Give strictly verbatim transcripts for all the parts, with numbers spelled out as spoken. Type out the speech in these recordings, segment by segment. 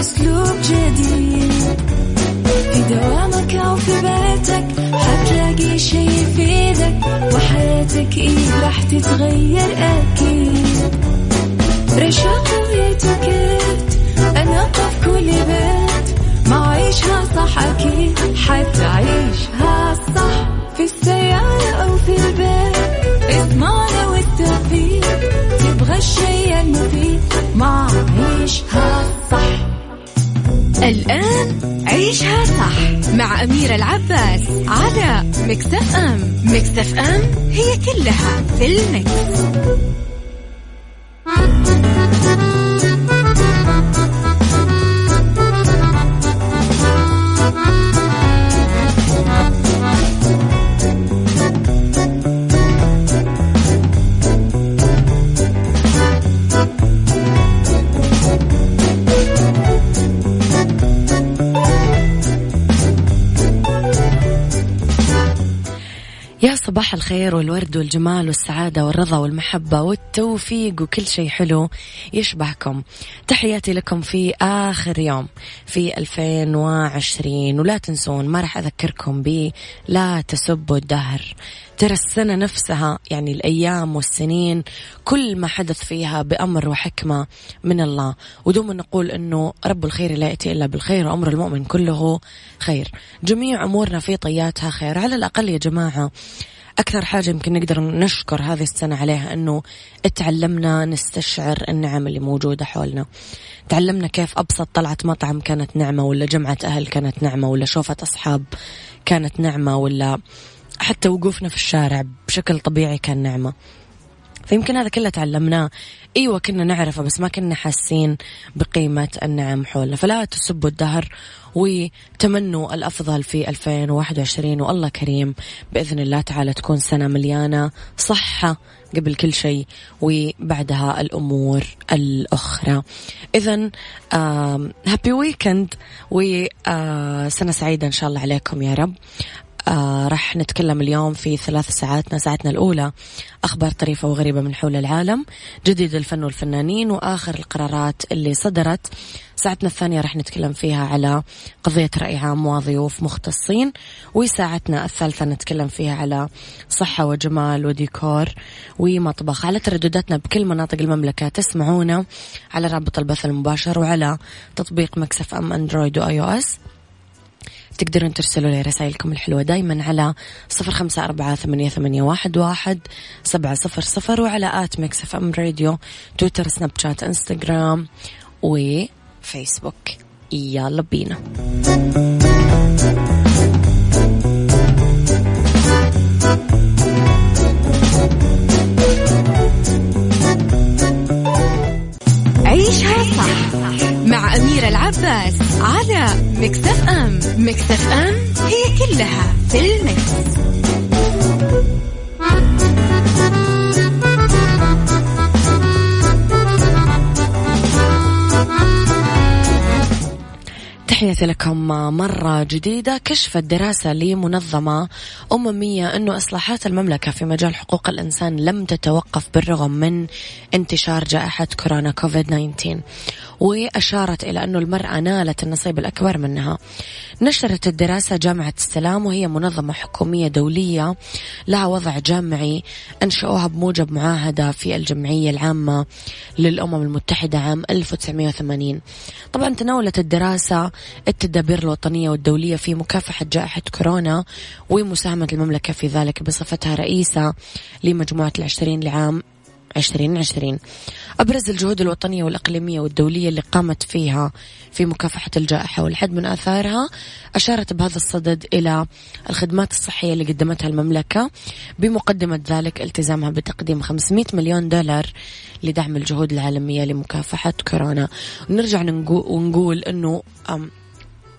أسلوب جديد في دوامك أو في بيتك، حتلاقي شي يفيدك وحياتك إيه راح تتغير أكيد. رشاق ويتكت أنا قف كل بيت، ما عيشها صح أكيد حتى عيشها صح، في السيارة أو في البيت اسمعنا والتوفيق، تبغى الشيء المفيد ما عيشها صح. الآن عيشها صح مع أميرة العباس على ميكس إف إم. ميكس إف إم هي كلها في الميكس. يا صباح الخير والورد والجمال والسعادة والرضا والمحبة والتوفيق وكل شيء حلو يشبهكم. تحياتي لكم في آخر يوم في ألفين وعشرين، ولا تنسون ما راح أذكركم ب لا تسبوا الدهر، ترى السنة نفسها يعني الأيام والسنين كل ما حدث فيها بأمر وحكمة من الله، ودوم نقول أنه رب الخير لا يأتي إلا بالخير وأمر المؤمن كله خير، جميع أمورنا في طياتها خير. على الأقل يا جماعة أكثر حاجة يمكن نقدر نشكر هذه السنة عليها أنه تعلمنا نستشعر النعم اللي موجودة حولنا، تعلمنا كيف أبسط طلعة مطعم كانت نعمة، ولا جمعة أهل كانت نعمة، ولا شوفة أصحاب كانت نعمة، ولا حتى وقوفنا في الشارع بشكل طبيعي كان نعمة. فيمكن هذا كله تعلمناه، ايوه كنا نعرفه بس ما كنا حاسين بقيمة النعم حولنا. فلا تسبوا الدهر وتمنوا الافضل في ألفين وواحد وعشرين، والله كريم باذن الله تعالى تكون سنة مليانة صحة قبل كل شيء وبعدها الامور الاخرى. اذا هابي ويكند وسنة سعيدة ان شاء الله عليكم يا رب. آه رح نتكلم اليوم في ثلاث ساعاتنا، ساعتنا الأولى أخبار طريفة وغريبة من حول العالم، جديد الفن والفنانين وآخر القرارات اللي صدرت. ساعتنا الثانية رح نتكلم فيها على قضية رأي عام وضيوف مختصين، وساعتنا الثالثة نتكلم فيها على صحة وجمال وديكور ومطبخ. على تردداتنا بكل مناطق المملكة تسمعونا على رابط البث المباشر وعلى تطبيق ميكس إف إم أندرويد وآي أو إس. تقدرون ترسلوا لي رسائلكم الحلوة دايما على صفر خمسة أربعة ثمانية ثمانية واحد واحد سبعة صفر صفر، وعلى آت ميكس إف إم راديو تويتر سناب شات إنستغرام وفيسبوك. يلا بينا. عيشها صح مع أميرة العباس على ميكس إف إم. ميكس إف إم هي كلها في الميكس. تحياتي لكم مرة جديدة. كشفت دراسة لمنظمة أممية أنه إصلاحات المملكة في مجال حقوق الإنسان لم تتوقف بالرغم من انتشار جائحة كورونا كوفيد تسعة عشر، وأشارت إلى أنه المرأة نالت النصيب الأكبر منها. نشرت الدراسة جامعة السلام، وهي منظمة حكومية دولية لها وضع جامعي أنشأوها بموجب معاهدة في الجمعية العامة للأمم المتحدة عام ألف وتسعمائة وثمانين. طبعا تناولت الدراسة التدابير الوطنية والدولية في مكافحة جائحة كورونا ومساهمة المملكة في ذلك بصفتها رئيسة لمجموعة العشرين لعام ألفين وعشرين. أبرز الجهود الوطنية والإقليمية والدولية اللي قامت فيها في مكافحة الجائحة والحد من آثارها، أشارت بهذا الصدد إلى الخدمات الصحية اللي قدمتها المملكة، بمقدمة ذلك التزامها بتقديم خمسمائة مليون دولار لدعم الجهود العالمية لمكافحة كورونا. ونرجع ونقول أنه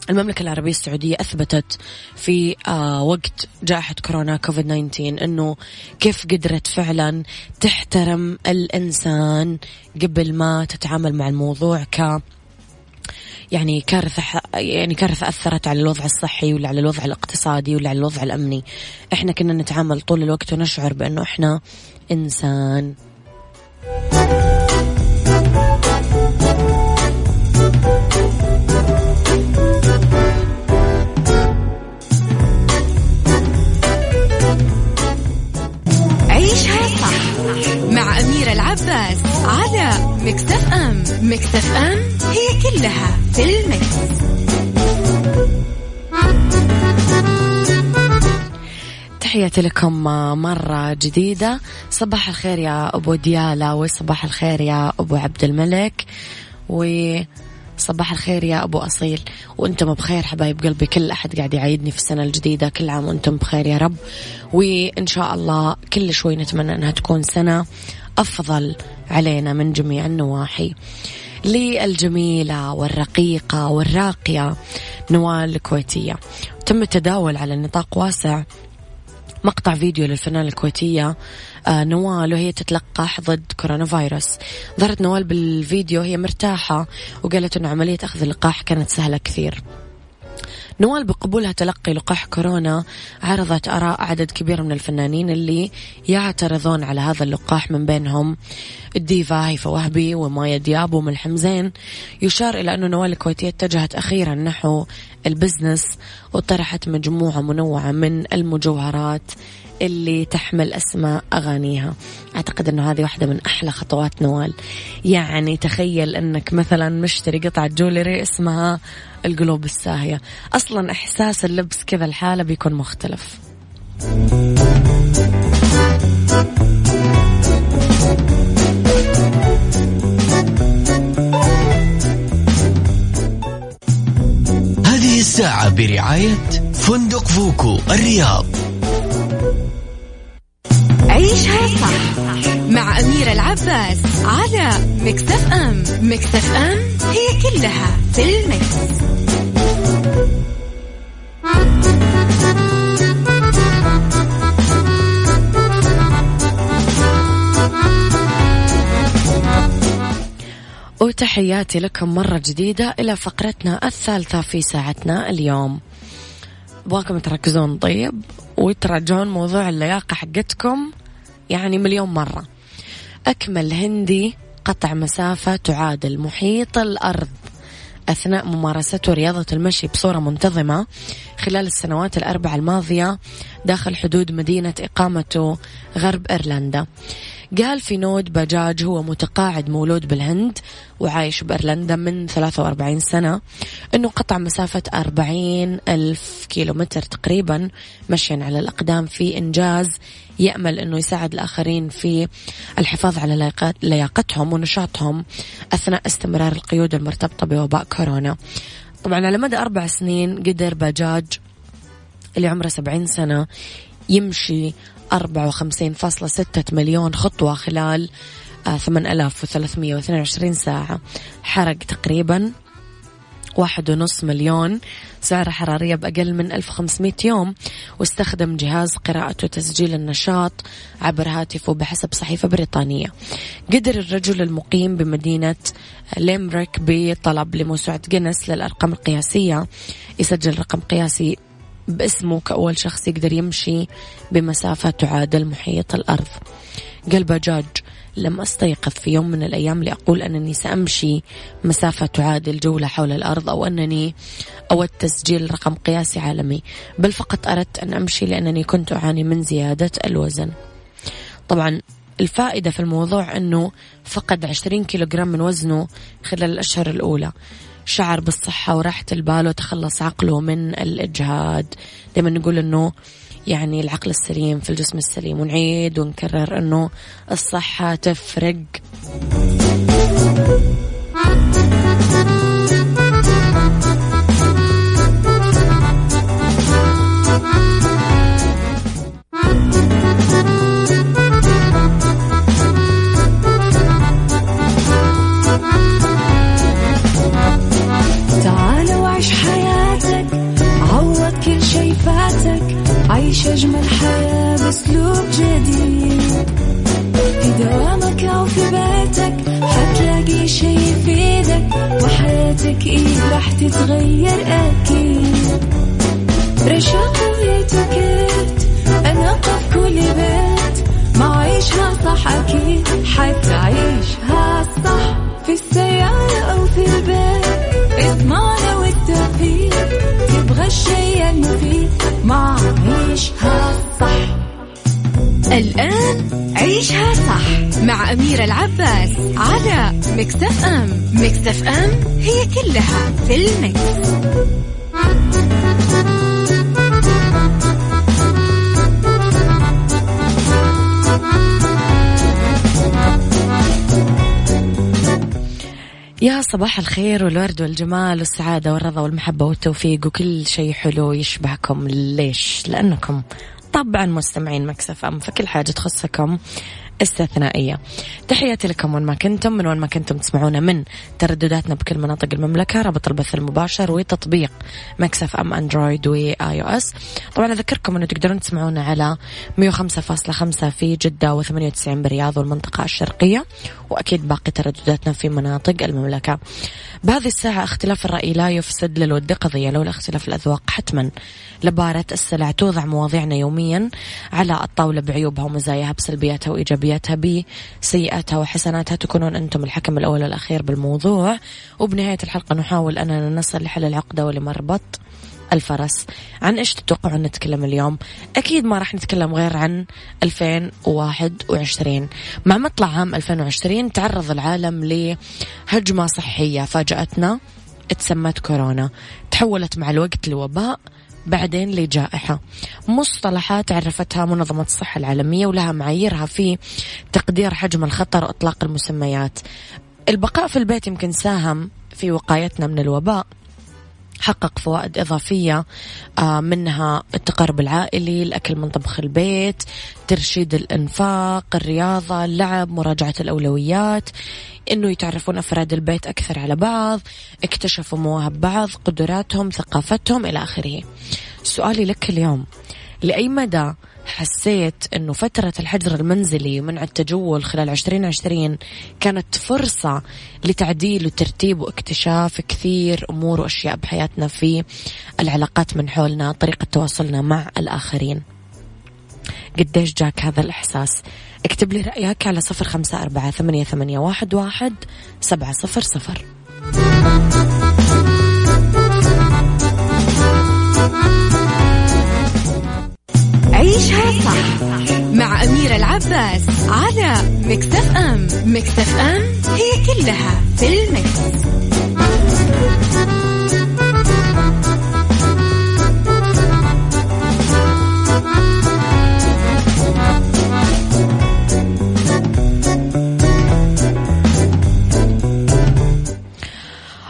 المملكة العربية السعودية أثبتت في آه وقت جائحة كورونا كوفيد تسعة عشر أنه كيف قدرت فعلا تحترم الإنسان قبل ما تتعامل مع الموضوع ك يعني كارثة يعني كارثة أثرت على الوضع الصحي ولا على الوضع الاقتصادي ولا على الوضع الأمني. إحنا كنا نتعامل طول الوقت ونشعر بأنه إحنا إنسان. كلها في المكس. تحياتي لكم مرة جديدة. صباح الخير يا أبو ديالا، وصباح الخير يا أبو عبد الملك، وصباح الخير يا أبو أصيل. وأنتم بخير حبايب قلبي، كل أحد قاعد يعيدني في السنة الجديدة، كل عام وأنتم بخير يا رب. وإن شاء الله كل شوي نتمنى أنها تكون سنة أفضل علينا من جميع النواحي. للجميلة والرقيقة والراقية نوال الكويتية تم التداول على نطاق واسع مقطع فيديو للفنانة الكويتية نوال وهي تتلقح ضد كورونا فيروس. ظهرت نوال بالفيديو هي مرتاحة، وقالت أن عملية أخذ اللقاح كانت سهلة كثير. نوال بقبولها تلقي لقاح كورونا عرضت آراء عدد كبير من الفنانين اللي يعترضون على هذا اللقاح، من بينهم الديفا فواهبي ومايا دياب وملحم زين. يشار إلى أنه نوال الكويتية اتجهت أخيرا نحو البزنس وطرحت مجموعة منوعة من المجوهرات اللي تحمل أسماء أغانيها. أعتقد أنه هذه واحدة من أحلى خطوات نوال. يعني تخيل أنك مثلا مشتري قطعة جولري اسمها القلوب الساهية، أصلا إحساس اللبس كذا الحالة بيكون مختلف. هذه الساعة برعاية فندق فوكو الرياض. عيشها صح مع أميرة العباس على ميكس إف إم. ميكس إف إم هي كلها في الميكس. وتحياتي لكم مرة جديدة إلى فقرتنا الثالثة في ساعتنا اليوم. أبغاكم تركزون طيب وتراجعون موضوع اللياقة حقتكم يعني مليون مرة. أكمل هندي قطع مسافة تعادل محيط الأرض أثناء ممارسته رياضة المشي بصورة منتظمة خلال السنوات الأربع الماضية داخل حدود مدينة إقامته غرب إيرلندا. قال في نود بجاج، هو متقاعد مولود بالهند وعايش بإيرلندا من ثلاثة وأربعين سنة، أنه قطع مسافة أربعين ألف كيلومتر تقريبا مشيا على الأقدام في إنجاز يأمل أنه يساعد الآخرين في الحفاظ على لياقتهم ونشاطهم أثناء استمرار القيود المرتبطة بوباء كورونا. طبعا على مدى أربع سنين قدر بجاج اللي عمره سبعين سنة يمشي أربعة وخمسين فاصلة ستة مليون خطوة خلال ثمانية آلاف وثلاثمائة واثنين وعشرين ساعة. حرق تقريبا واحد ونص مليون سعرة حرارية بأقل من ألف وخمسمائة يوم، واستخدم جهاز قراءة وتسجيل النشاط عبر هاتفه بحسب صحيفة بريطانية. قدر الرجل المقيم بمدينة ليمرك بطلب لموسوعة جينيس للأرقام القياسية يسجل رقم قياسي باسمه كأول شخص يقدر يمشي بمسافة تعادل محيط الأرض. قال بجاج، لم أستيقظ في يوم من الأيام لأقول أنني سأمشي مسافة تعادل جولة حول الأرض أو أنني أود تسجيل رقم قياسي عالمي، بل فقط أردت أن أمشي لأنني كنت أعاني من زيادة الوزن. طبعا الفائدة في الموضوع أنه فقد عشرين كيلوغرام من وزنه خلال الأشهر الأولى، شعر بالصحة وراحة البال وتخلص عقله من الإجهاد. دايما نقول أنه يعني العقل السليم في الجسم السليم، ونعيد ونكرر أنه الصحة تفرق. عيش أجمل حياة بأسلوب جديد، في دوامك أو في بيتك حتلاقي شي يفيدك، وحياتك إيه راح تتغير أكيد. رشاق ويتوكيت أنا قف كل بيت، ما عيشها صح أكيد حتعيشها صح، في السيارة أو في البيت اضمعنا والتوفيق، تبغى الشي المفيد ما عيشها صح. الآن عيشها صح مع أميرة العباس على ميكس إف إم. ميكس إف إم هي كلها في الميكس. يا صباح الخير والورد والجمال والسعادة والرضا والمحبة والتوفيق وكل شيء حلو يشبهكم. ليش؟ لأنكم طبعا مستمعين ميكس إف إم، فكل حاجة تخصكم استثنائية. تحياتي لكم وين ما كنتم، من وين ما كنتم تسمعونا، من تردداتنا بكل مناطق المملكة، رابط البث المباشر وتطبيق ميكس إف إم أندرويد وآي أو إس. طبعا أذكركم أنه تقدرون تسمعونا على مية وخمسة فاصلة خمسة في جدة وثمانية وتسعين بالرياض والمنطقة الشرقية، وأكيد باقي تردداتنا في مناطق المملكة. بهذه الساعة اختلاف الرأي لا يفسد للود قضية، لولا اختلاف الأذواق حتما لبارة السلع. توضع مواضيعنا يوميا على الطاولة بعيوبها ومزاياها، بسلبياتها وإيجابياتها، بسيئاتها وحسناتها. تكونون أنتم الحكم الأول والأخير بالموضوع، وبنهاية الحلقة نحاول أننا نصل لحل العقدة ولمربط الفرس. عن إيش تتوقعون نتكلم اليوم؟ أكيد ما راح نتكلم غير عن ألفين وواحد وعشرين. مع مطلع عام ألفين وعشرين تعرض العالم لهجمة صحية فاجأتنا اتسمت كورونا، تحولت مع الوقت لوباء، بعدين لجائحة. مصطلحات عرفتها منظمة الصحة العالمية ولها معاييرها في تقدير حجم الخطر وإطلاق المسميات. البقاء في البيت يمكن ساهم في وقايتنا من الوباء، حقق فوائد إضافية منها التقارب العائلي، الأكل من طبخ البيت، ترشيد الإنفاق، الرياضة، اللعب، مراجعة الأولويات، إنه يتعرفون أفراد البيت أكثر على بعض، اكتشفوا مواهب بعض، قدراتهم، ثقافتهم، إلى آخره. سؤالي لك اليوم، لأي مدى حسيت إنه فترة الحجر المنزلي ومنع التجول خلال عشرين عشرين كانت فرصة لتعديل وترتيب واكتشاف كثير أمور وأشياء بحياتنا، في العلاقات من حولنا، طريقة تواصلنا مع الآخرين؟ قديش جاك هذا الإحساس؟ اكتب لي رأيك على صفر خمسة أربعة ثمانية ثمانية واحد واحد سبعة صفر صفر. عيشها صح مع أميرة العباس على ميكس إف إم. ميكس إف إم هي كلها في الميكس.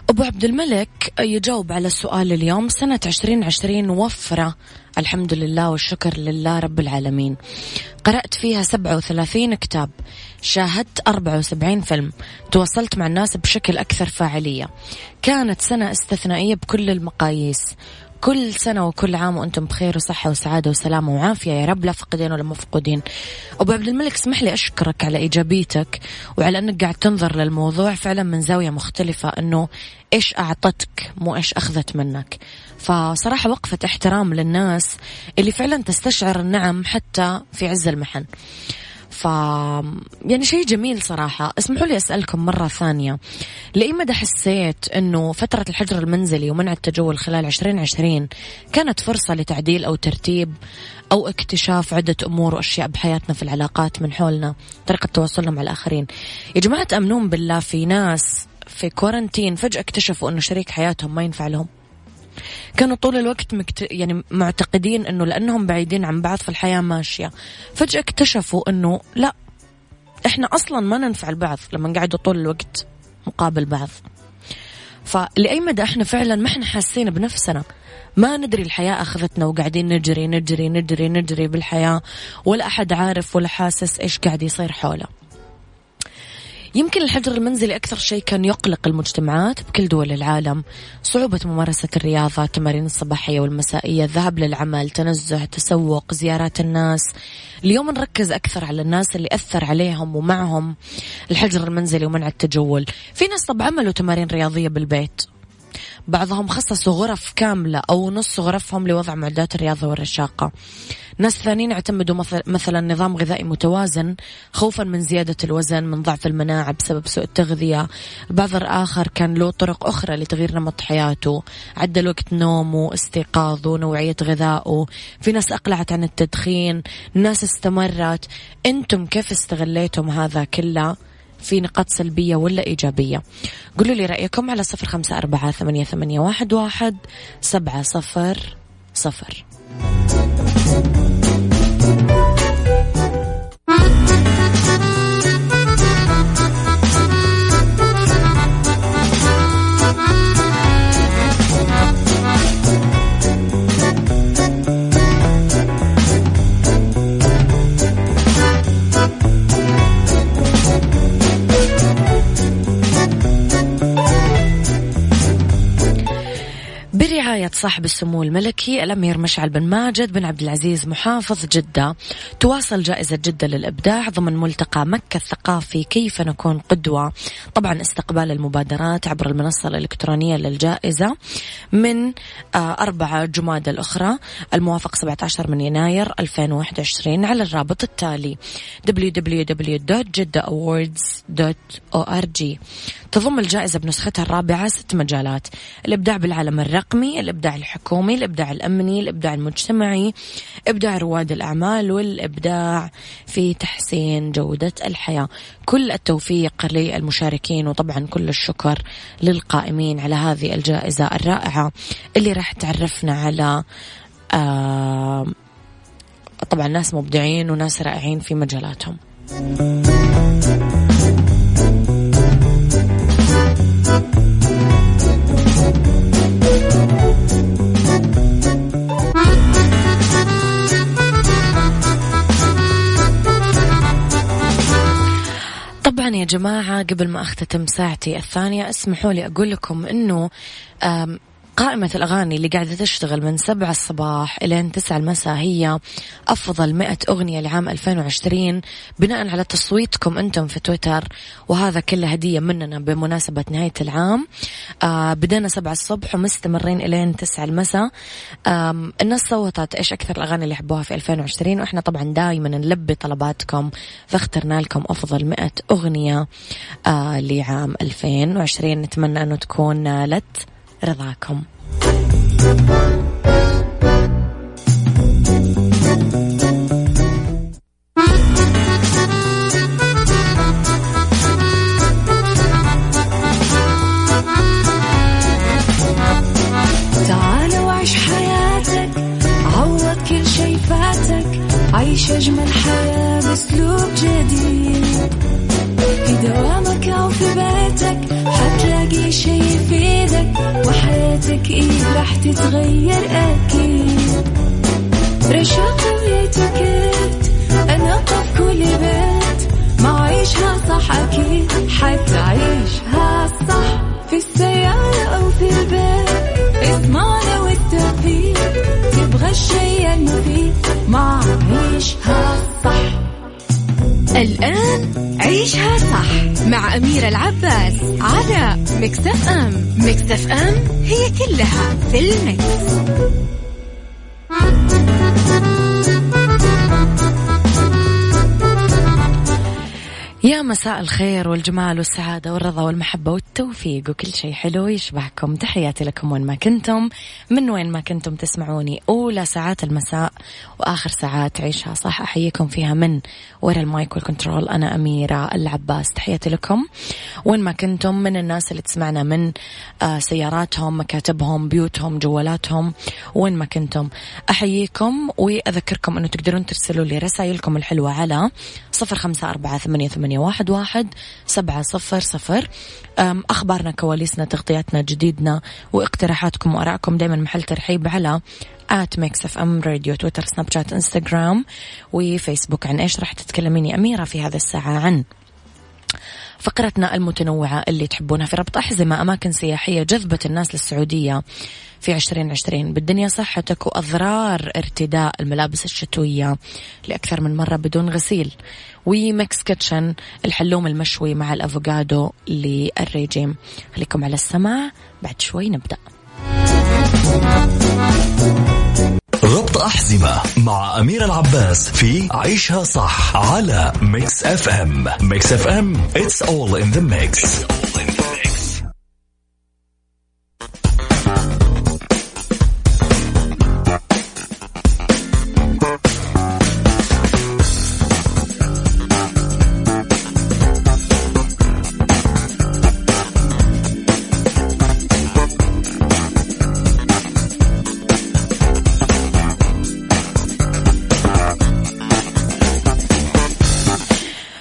أبو عبد الملك يجاوب على السؤال اليوم: سنة عشرين عشرين وفرة الحمد لله والشكر لله رب العالمين. قرأت فيها سبعة وثلاثين كتاب، شاهدت أربعة وسبعين فيلم، تواصلت مع الناس بشكل أكثر فاعلية. كانت سنة استثنائية بكل المقاييس. كل سنة وكل عام وأنتم بخير وصحة وسعادة وسلامة وعافية يا رب، لا فقدين ولا مفقودين. أبو عبد الملك اسمح لي أشكرك على إيجابيتك وعلى أنك قاعد تنظر للموضوع فعلا من زاوية مختلفة، أنه إيش أعطتك مو إيش أخذت منك. فصراحة وقفة احترام للناس اللي فعلا تستشعر النعم حتى في عز المحن، ف يعني شيء جميل صراحة. اسمحوا لي أسألكم مرة ثانية، لأي مدى حسيت أنه فترة الحجر المنزلي ومنع التجول خلال عشرين عشرين كانت فرصة لتعديل أو ترتيب أو اكتشاف عدة أمور وأشياء بحياتنا، في العلاقات من حولنا، طريقة تواصلنا مع الآخرين؟ يا جماعة أمنون بالله، في ناس في كورنتين فجأة اكتشفوا أنه شريك حياتهم ما ينفع لهم. كانوا طول الوقت مكت... يعني معتقدين أنه لأنهم بعيدين عن بعض فالحياة ماشية، فجأة اكتشفوا أنه لا، إحنا أصلا ما ننفع لبعض لما نقعدوا طول الوقت مقابل بعض. فلأي مدى إحنا فعلا ما إحنا حاسين بنفسنا، ما ندري الحياة أخذتنا وقاعدين نجري نجري نجري نجري بالحياة، ولا أحد عارف ولا حاسس إيش قاعد يصير حوله. يمكن الحجر المنزلي أكثر شيء كان يقلق المجتمعات بكل دول العالم. صعوبة ممارسة الرياضة، التمارين الصباحية والمسائية، الذهاب للعمل، تنزه، تسوق، زيارات الناس. اليوم نركز أكثر على الناس اللي أثر عليهم ومعهم الحجر المنزلي ومنع التجول. في ناس طب عملوا تمارين رياضية بالبيت، بعضهم خصصوا غرف كاملة أو نص غرفهم لوضع معدات الرياضة والرشاقة. ناس ثانيين اعتمدوا مثلا نظام غذائي متوازن خوفا من زيادة الوزن من ضعف المناعة بسبب سوء التغذية. البعض الآخر كان له طرق أخرى لتغيير نمط حياته، عدل وقت نومه، استيقاظه، نوعية غذائه. في ناس أقلعت عن التدخين، ناس استمرت. أنتم كيف استغليتم هذا كله؟ في نقاط سلبية ولا إيجابية؟ قولوا لي رأيكم على صفر خمسة أربعة ثمانية ثمانية واحد واحد سبعة صفر صفر. برعاية صاحب السمو الملكي الأمير مشعل بن ماجد بن عبدالعزيز محافظ جدة، تواصل جائزة جدة للإبداع ضمن ملتقى مكة الثقافي كيف نكون قدوة. طبعا استقبال المبادرات عبر المنصة الإلكترونية للجائزة من أربعة جمادى الأخرى الموافق سبعة عشر من يناير ألفين وواحد وعشرين على الرابط التالي دبليو دبليو دبليو دوت جدة أووردز دوت أو آر جي. تضم الجائزة بنسختها الرابعة ست مجالات: الإبداع بالعالم الرقمي، الإبداع الحكومي، الإبداع الأمني، الإبداع المجتمعي، إبداع رواد الأعمال، والإبداع في تحسين جودة الحياة. كل التوفيق للمشاركين وطبعا كل الشكر للقائمين على هذه الجائزة الرائعة اللي راح تعرفنا على آه طبعا ناس مبدعين وناس رائعين في مجالاتهم. طبعا يا جماعة قبل ما أختتم ساعتي الثانية اسمحوا لي أقول لكم أنه قائمة الأغاني اللي قاعدة تشتغل من سبعة الصباح إلى تسعة المساء هي أفضل مئة أغنية لعام ألفين وعشرين بناء على تصويتكم أنتم في تويتر، وهذا كله هدية مننا بمناسبة نهاية العام. آه بدأنا سبعة الصبح ومستمرين إلى تسعة المساء. آه الناس صوتت إيش أكثر الأغاني اللي حبوها في ألفين وعشرين، وإحنا طبعا دائما نلبي طلباتكم فاخترنا لكم أفضل مئة أغنية آه لعام ألفين وعشرين. نتمنى أنه تكون نالت رضاكم. تعال وعيش حياتك، عوض كل شي فاتك، عيش أجمل حياة بأسلوب جديد. في دوامك أو في بيتك حتلاقي شي يفيدك، وحياتك إيه راح تتغير أكيد. رشاق ويتكت أنا قف كل بيت، ما عيشها صح أكيد حتعيشها صح. في السيارة أو في البيت اسمعنا والتوفيق، تبغى الشي المفيد ما عيشها صح. الآن عيشها صح مع أميرة العباس على ميكس إف إم. ميكس إف إم هي كلها في الميكس. يا مساء الخير والجمال والسعادة والرضا والمحبة والتوفيق وكل شيء حلو يشبهكم. تحياتي لكم وين ما كنتم، من وين ما كنتم تسمعوني. أولى ساعات المساء وآخر ساعات عيشها صح أحييكم فيها من وراء المايك والكنترول أنا أميرة العباس. تحياتي لكم وين ما كنتم، من الناس اللي تسمعنا من سياراتهم، مكاتبهم، بيوتهم، جوالاتهم، وين ما كنتم أحييكم. وأذكركم أنه تقدرون ترسلوا لي رسائلكم الحلوة على صفر خمسة أربعة ثمانية ثمانية واحد واحد سبعة صفر صفر. أخبارنا، كواليسنا، تغطياتنا، جديدنا، واقتراحاتكم وأراءكم دايما محل ترحيب على آت ميكس إف إم راديو، تويتر، سناب شات، إنستغرام، وفيسبوك. عن إيش راح تتكلميني أميرة في هذا الساعة؟ عن فقرتنا المتنوعة اللي تحبونها في ربط أحزمة أماكن سياحية جذبت الناس للسعودية في عشرين عشرين. بالدنيا صحتك وأضرار ارتداء الملابس الشتوية لأكثر من مرة بدون غسيل. وميكس كيتشن الحلوم المشوي مع الأفوكادو للريجيم. خليكم على السماع، بعد شوي نبدأ. ربط أحزمة مع أميرة العباس في عيشها صح على ميكس إف إم. ميكس إف إم It's all in the mix.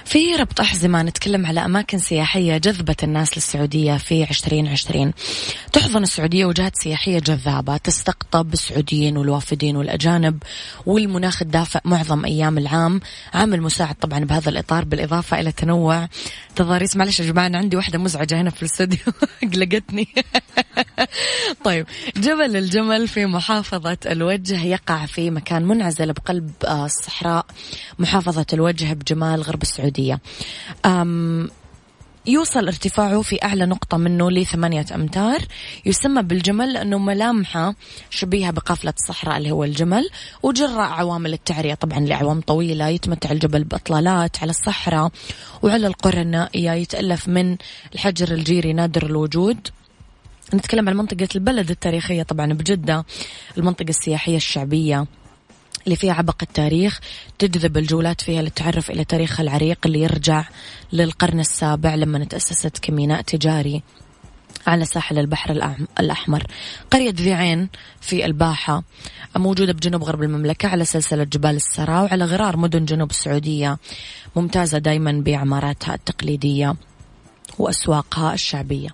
في ربط أحزمة نتكلم على أماكن سياحية جذبت الناس للسعودية في عشرين عشرين. تحضن السعودية وجهات سياحية جذابة تستقطب السعوديين والوافدين والأجانب، والمناخ الدافئ معظم أيام العام عامل مساعد طبعا بهذا الإطار، بالإضافة إلى تنوع تضاريس. معلش يا جماعة أنا عندي واحدة مزعجة هنا في الاستوديو قلقتني. طيب، جبل الجمل في محافظة الوجه يقع في مكان منعزل بقلب الصحراء محافظة الوجه بجمال غرب السعودية. أم يوصل ارتفاعه في أعلى نقطة منه لثمانية أمتار. يسمى بالجمل لأنه ملامحه شبيهة بقافلة الصحراء اللي هو الجمل، وجراء عوامل التعرية طبعا لأعوام طويلة يتمتع الجبل بإطلالات على الصحراء وعلى القرى النائية، يتألف من الحجر الجيري نادر الوجود. نتكلم عن منطقة البلد التاريخية طبعا بجدة، المنطقة السياحية الشعبية اللي فيها عبق التاريخ، تجذب الجولات فيها للتعرف إلى تاريخها العريق اللي يرجع للقرن السابع لما تأسست كميناء تجاري على ساحل البحر الأحمر. قرية ذي عين في الباحة موجودة بجنوب غرب المملكة على سلسلة جبال السراء وعلى غرار مدن جنوب السعودية، ممتازة دايما بعماراتها التقليدية وأسواقها الشعبية.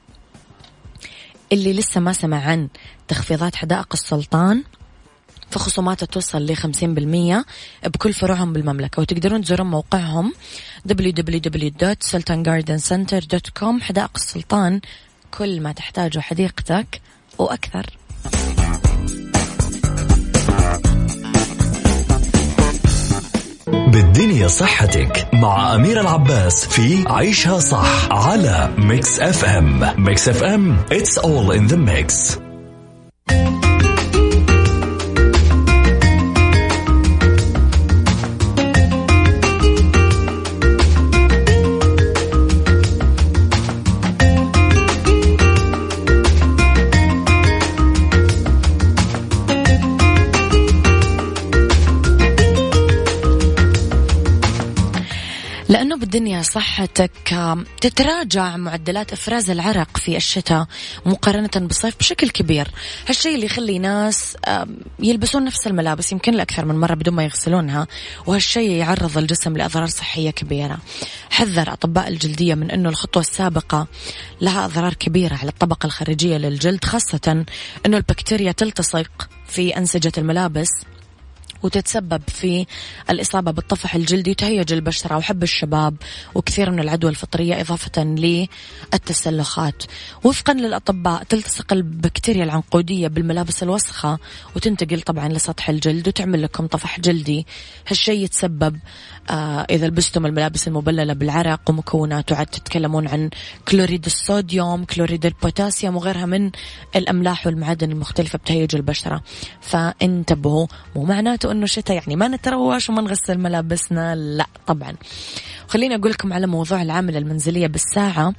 اللي لسه ما سمع عن تخفيضات حدائق السلطان، فخصوماتها توصل ل خمسين بالمئة بكل فروعهم بالمملكة، وتقدرون تزورون موقعهم دبليو دبليو دبليو دوت سلطان غاردن سنتر دوت كوم. حدائق السلطان، كل ما تحتاجه حديقتك وأكثر. بالدنيا صحتك مع أميرة العباس في عيشها صح على ميكس إف إم. ميكس إف إم It's all in the mix. لأنه بالدنيا صحتك تتراجع معدلات إفراز العرق في الشتاء مقارنة بالصيف بشكل كبير. هالشيء اللي يخلي ناس يلبسون نفس الملابس يمكن لأكثر من مرة بدون ما يغسلونها، وهالشيء يعرض الجسم لأضرار صحية كبيرة. حذر أطباء الجلدية من أنه الخطوة السابقة لها أضرار كبيرة على الطبقة الخارجية للجلد، خاصة أنه البكتيريا تلتصق في أنسجة الملابس وتتسبب في الإصابة بالطفح الجلدي وتهيج البشرة وحب الشباب وكثير من العدوى الفطرية، إضافة للتسلخات. وفقا للأطباء تلتصق البكتيريا العنقودية بالملابس الوسخة وتنتقل طبعا لسطح الجلد وتعمل لكم طفح جلدي. هالشيء يتسبب آه إذا لبستم الملابس المبللة بالعرق ومكونات، وعاد تتكلمون عن كلوريد الصوديوم، كلوريد البوتاسيوم وغيرها من الأملاح والمعادن المختلفة بتهيج البشرة. فانتبهوا، مو معناته إنه شتاء يعني ما نتروش وما نغسل ملابسنا، لا طبعا. خليني أقول لكم على موضوع العاملة المنزلية بالساعة.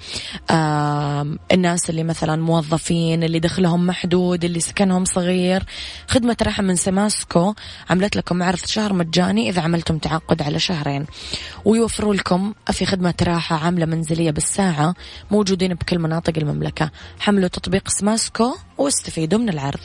آه الناس اللي مثلا موظفين، اللي دخلهم محدود، اللي سكنهم صغير، خدمة راحة من سماسكو عملت لكم عرض شهر مجاني إذا عملتم تعاقد على شهرين، ويوفروا لكم في خدمة راحة عاملة منزلية بالساعة موجودين بكل مناطق المملكة. حملوا تطبيق سماسكو واستفيدوا من العرض.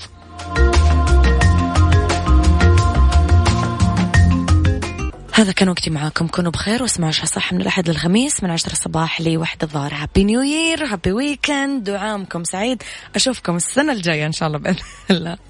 هذا كان وقتي معاكم، كونوا بخير واسمعوا عيشها صح من الأحد للخميس من عشرة الصباح لواحد الظهر. هابي نيو يير، هابي ويكند، وعامكم سعيد، أشوفكم السنة الجاية إن شاء الله بإذن الله.